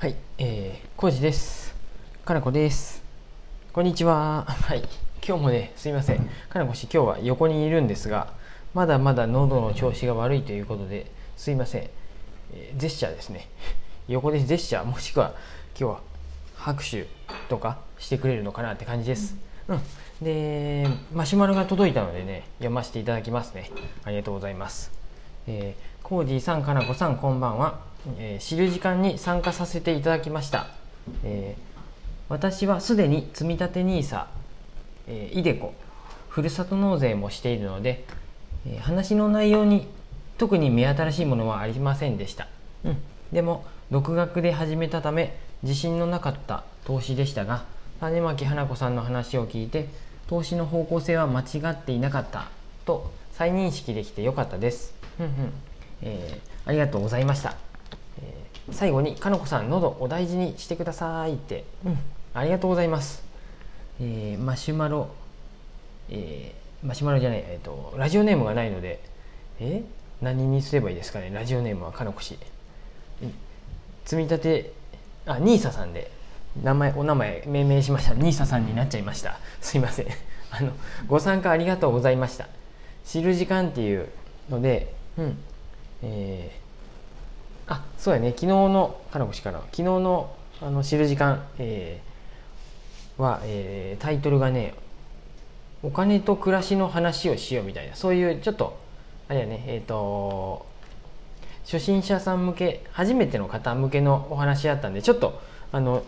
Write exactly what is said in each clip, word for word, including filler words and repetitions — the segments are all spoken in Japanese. はい、えー、コウジです。かなこです。こんにちは。はい、今日もね、すいません。かなこ氏、今日は横にいるんですが、まだまだ喉の調子が悪いということで、すいません。えー、ジェスチャーですね。横でジェスチャー、もしくは今日は拍手とかしてくれるのかなって感じです。うん。で、マシュマロが届いたのでね、読ませていただきますね。ありがとうございます。えー、コウジさん、かなこさん、こんばんは。えー、知る時間に参加させていただきました、えー、私はすでに積み立て ニーサ、えー、イデコ、ふるさと納税もしているので、えー、話の内容に特に目新しいものはありませんでした、うん、でも独学で始めたため自信のなかった投資でしたが、種巻花子さんの話を聞いて投資の方向性は間違っていなかったと再認識できてよかったです、うんうんえー、ありがとうございました。最後にかのこさん、喉お大事にしてくださいって、うん、ありがとうございます、えー、マシュマロ、えー、マシュマロじゃない、えーと、ラジオネームがないので、えー、何にすればいいですかね。ラジオネームはかのこ氏、うん、積み立てあニーサさんで名前お名前命名しました。ニーサさんになっちゃいました。すいませんあのご参加ありがとうございました。知る時間っていうので、うんえーあ、そうやね、昨日のかなこ氏から昨日 の, あの知る時間、えー、は、えー、タイトルがね、お金と暮らしの話をしようみたいな、そういうちょっとあれやね、えっ、ー、と初心者さん向け、初めての方向けのお話だったんで、ちょっとあの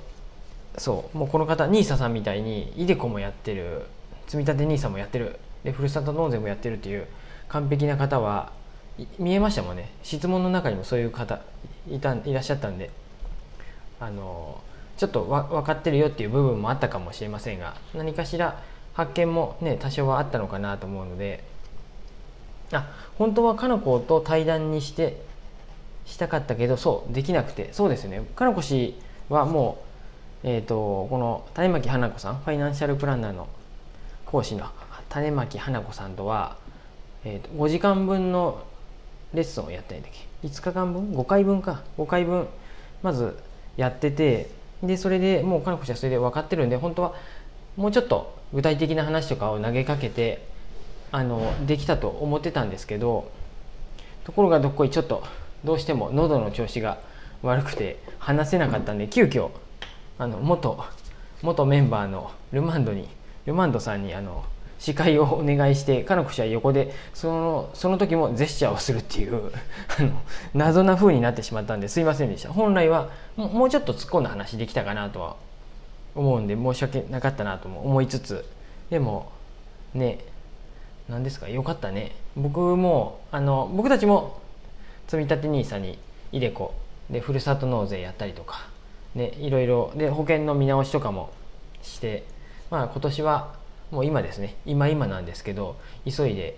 そうもうこの方ニーサさんみたいにイデコもやってる、積み立てニーサもやってるで、ふるさと納税もやってるっていう完璧な方は見えましたもんね。質問の中にもそういう方いたいらっしゃったんで、あのちょっとわ分かってるよっていう部分もあったかもしれませんが、何かしら発見もね多少はあったのかなと思うので、あ本当はかのこと対談にしてしたかったけど、そうできなくて、そうですね、かのこ氏はもう、えー、とこの種巻花子さん、ファイナンシャルプランナーの講師の種巻花子さんとは、えー、とごじかんぶんのレッスンをやってないんだっけ、いつかかんぶんごかいぶんかごかいぶんまずやってて、でそれでもうかのこ氏はそれで分かってるんで、本当はもうちょっと具体的な話とかを投げかけてあのできたと思ってたんですけど、ところがどっこいちょっとどうしても喉の調子が悪くて話せなかったんで、急遽あの元元メンバーのルマンドにルマンドさんにあの司会をお願いして、かのこ氏は横でそのその時もジェスチャーをするっていうあの謎な風になってしまったんで、すいませんでした。本来はも う, もうちょっと突っ込んだ話できたかなとは思うんで、申し訳なかったなとも思いつつ、でもね、何ですか、よかったね。僕もあの僕たちも積立 ニーサ にイデコでふるさと納税やったりとかね、いろいろで保険の見直しとかもして、まあ今年はもう今ですね、今今なんですけど、急いで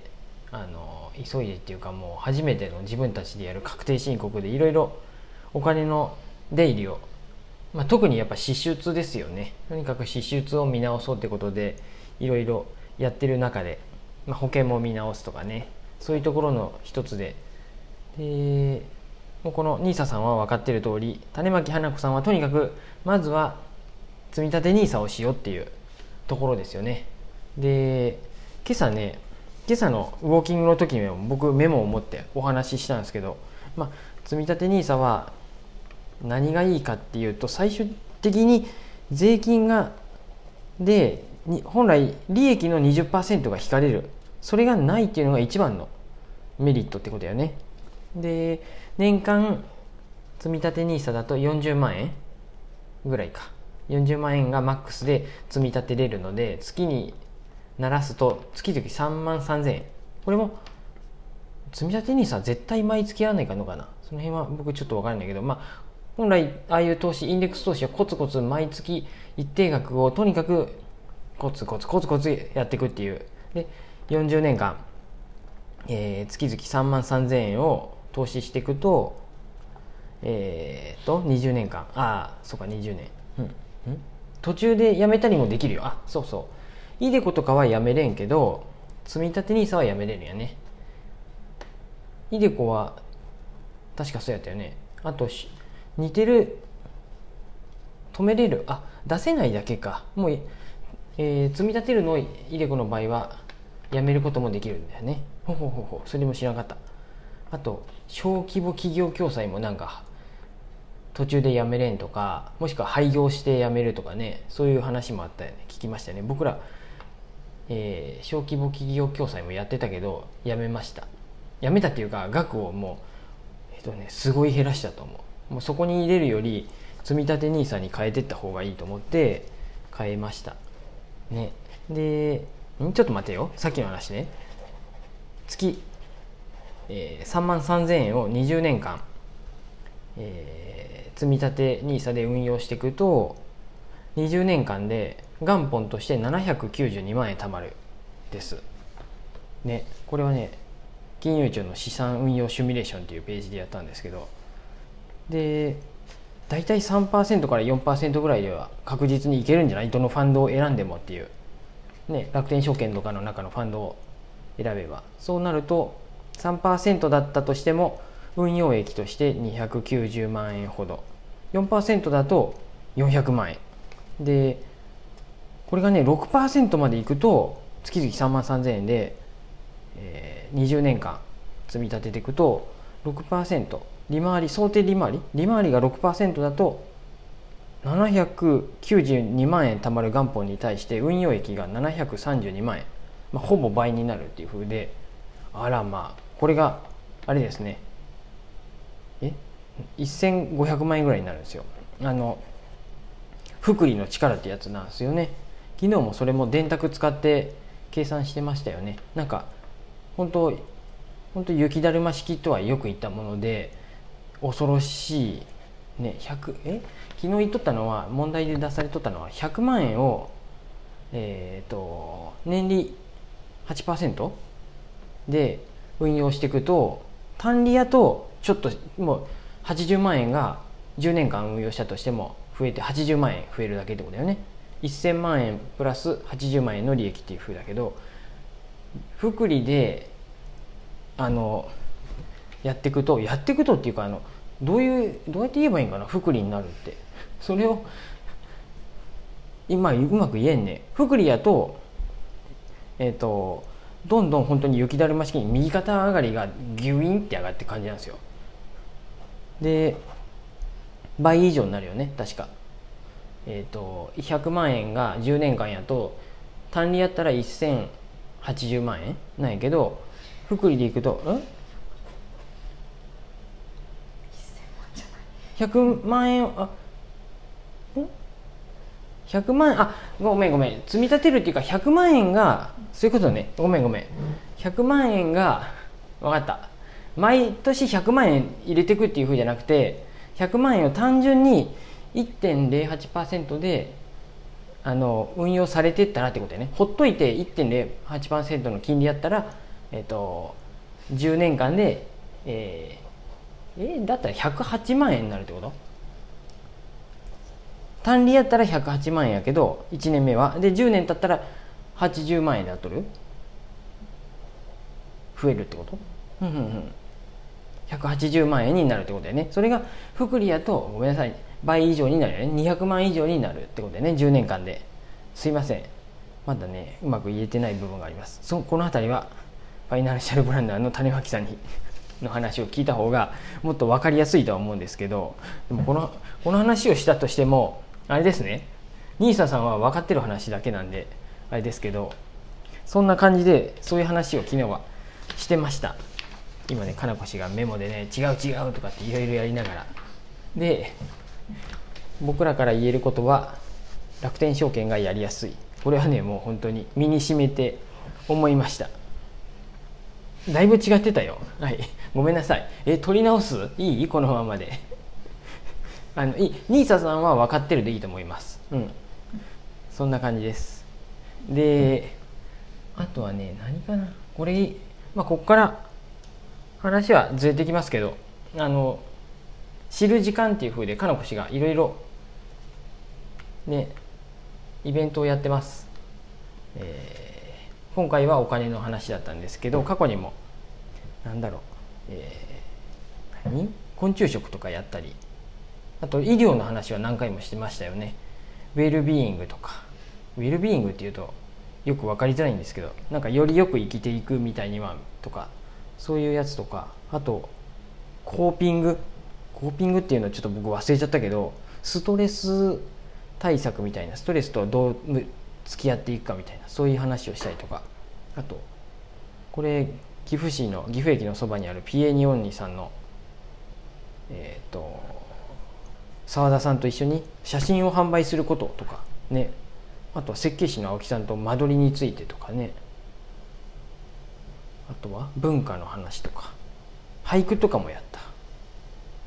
あの急いでっていうか、もう初めての自分たちでやる確定申告でいろいろお金の出入りを、まあ、特にやっぱ支出ですよね。とにかく支出を見直そうってことでいろいろやってる中で、まあ、保険も見直すとかね、そういうところの一つで、でもうこのニーサさんは分かってる通り、種巻花子さんはとにかくまずは積立 ニーサ をしようっていうところですよね。で今朝ね、今朝のウォーキングの時にも僕メモを持ってお話ししたんですけど、まあ、積み立て ニーサ は何がいいかっていうと、最終的に税金がで本来利益の にじゅっパーセント が引かれる、それがないっていうのが一番のメリットってことだよね。で年間積み立て ニーサ だとよんじゅうまんえんぐらいか、よんじゅうまんえんがマックスで積み立てれるので、月に鳴らすと月々さんまんさんぜんえん。これも積立 ニーサ 絶対毎月やらないかのかな、その辺は僕ちょっと分からないけど、まあ本来ああいう投資インデックス投資はコツコツ毎月一定額をとにかくコツコツコツコツやっていくっていう、でよんじゅうねんかん、えー、月々さんまんさんぜんえんを投資していくと、えーとにじゅうねんかん、ああそうかにじゅうねん、うん、うん、途中でやめたりもできるよ。あそうそう、イデコとかはやめれんけど、積立 ニーサ はやめれるよね。イデコは確かそうやったよね。あと似てる止めれる、あ、出せないだけか。もう、えー、積み立てるのをイデコの場合はやめることもできるんだよね。ほほほほ、それも知らなかった。あと小規模企業共済もなんか途中でやめれんとか、もしくは廃業してやめるとかね、そういう話もあったよね。聞きましたね。僕ら、えー、小規模企業共済もやってたけどやめました。やめたっていうか額をもう、えっとね、すごい減らしたと思う。もうそこに入れるより積み立てニーサに変えてった方がいいと思って変えましたね。で、んちょっと待てよ、さっきの話ね。月、えー、さんまんさんぜんえんをにじゅうねんかん、えー、積み立てニーサで運用していくとにじゅうねんかんで元本としてななひゃくきゅうじゅうにまんえん貯まるですね。これはね、金融庁の資産運用シミュレーションというページでやったんですけど、でだいたい さんパーセント から よんパーセント ぐらいでは確実にいけるんじゃない、どのファンドを選んでもっていう、ね、楽天証券とかの中のファンドを選べば。そうなると さんパーセント だったとしても運用益としてにひゃくきゅうじゅうまんえんほど、 よんパーセント だとよんひゃくまんえんで、これがね ろくパーセント までいくと月々さんまんさんぜんえんで、えー、にじゅうねんかん積み立てていくと ろくパーセント、利回り、想定利回り利回りが ろくパーセント だとななひゃくきゅうじゅうにまんえん貯まる元本に対して運用益がななひゃくさんじゅうにまんえん、まあ、ほぼ倍になるっていう風で、あらまあこれがあれですね、えせんごひゃくまんえんぐらいになるんですよ。あの複利の力ってやつなんですよね。昨日もそれも電卓使って計算してましたよね。なんか本当本当雪だるま式とはよく言ったもので、恐ろしいね。ひゃくえ昨日言っとったのは、問題で出されとったのはひゃくまんえんを、えー、と年利 はちパーセント で運用していくと、単利やとちょっともうはちじゅうまんえんがじゅうねんかん運用したとしても増えてはちじゅうまんえん増えるだけってことだよね。せんまんえんプラスはちじゅうまんえんの利益っていう風だけど、複利であのやっていくとやっていくとっていうか、あのどういうどうやって言えばいいんかな、複利になるって、それを今うまく言えんね。複利やとえっとどんどん本当に雪だるま式に右肩上がりがギュインって上がって感じなんですよ。で倍以上になるよね確か。えっとひゃくまんえんがじゅうねんかんやと単利やったらせんはちじゅうまんえんなんやけど、福利でいくとんひゃくまんえん、あんひゃくまんえん、あごめんごめん積み立てるっていうかひゃくまんえんがそういうことね、ごめんごめんひゃくまんえんが分かった、毎年ひゃくまんえん入れていくっていうふうじゃなくて、ひゃくまんえんを単純に いってんぜろはちパーセント であの運用されてったらってことだよね。ほっといて いってんぜろはちパーセント の金利やったら、えっと、じゅうねんかんで、えーえー、だったらひゃくはちまんえんになるってこと？単利やったらひゃくはちまんえんやけどいちねんめはでじゅうねん経ったらはちじゅうまんえんであっとる、増えるってこと？ふんふんふんひゃくはちじゅうまんえんになるってことだよね。それが複利やとごめんなさい倍以上になるよね。にひゃくまん以上になるってことだよねじゅうねんかんで。すいません、まだねうまく言えてない部分があります。そこのあたりはファイナンシャルプランナーの種脇さんにの話を聞いた方がもっと分かりやすいとは思うんですけど、でもこのこの話をしたとしてもあれですね、ニーサさんは分かってる話だけなんであれですけど、そんな感じでそういう話を昨日はしてました。今ね、かなこ氏がメモでね違う違うとかっていろいろやりながらで、僕らから言えることは楽天証券がやりやすい、これはねもう本当に身にしめて思いました。だいぶ違ってたよ、はい、ごめんなさい。え取り直す、いいこのままであのいい、ニーサさんは分かってるでいいと思います、うん、そんな感じです。であとはね何かなこれ、まあ、ここから話はずれてきますけど、あの知る時間っていう風でかなこ氏がいろいろねイベントをやってます、えー今回はお金の話だったんですけど、過去にも何だろう、えー、何昆虫食とかやったり、あと医療の話は何回もしてましたよね。ウェルビーイングとか、ウェルビーイングっていうとよく分かりづらいんですけど、なんかよりよく生きていくみたいにはとか、そういうやつとか、あとコーピングコーピングっていうのはちょっと僕忘れちゃったけど、ストレス対策みたいな、ストレスとどう付き合っていくかみたいな、そういう話をしたりとか、あとこれ岐阜市の岐阜駅のそばにあるピエニオンニさんのえっと澤田さんと一緒に写真を販売することとかね、あとは設計士の青木さんと間取りについてとかね、あとは文化の話とか、俳句とかもやった、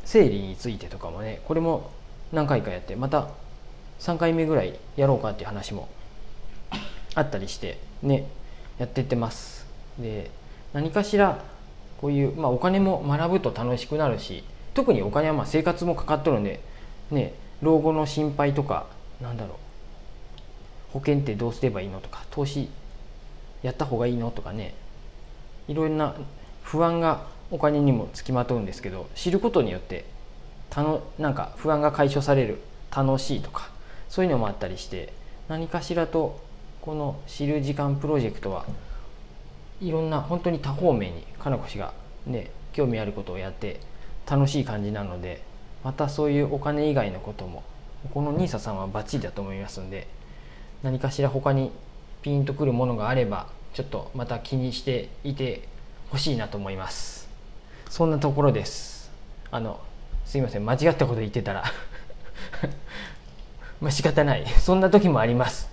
生理についてとかもね、これも何回かやって、またさんかいめぐらいやろうかっていう話もあったりしてね、やってってます。で、何かしらこういう、まあ、お金も学ぶと楽しくなるし、特にお金はまあ生活もかかっとるんでね、老後の心配とか、なんだろう、保険ってどうすればいいのとか、投資やった方がいいのとかね、いろんな不安がお金にもつきまとうんですけど、知ることによってたのなんか不安が解消される、楽しいとか、そういうのもあったりして、何かしらとこの知る時間プロジェクトはいろんな本当に多方面にかなこ氏がね興味あることをやって楽しい感じなので、またそういうお金以外のこともこのニーサさんはバッチリだと思いますんで、何かしら他にピンとくるものがあればちょっとまた気にしていてほしいなと思います。そんなところです。あのすいません、間違ったこと言ってたらまあ仕方ない、そんな時もあります。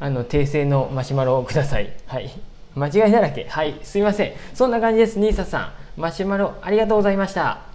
あの訂正のマシュマロをください。はい、間違いだらけ、はい、すいません。そんな感じです。ニーサさん、マシュマロありがとうございました。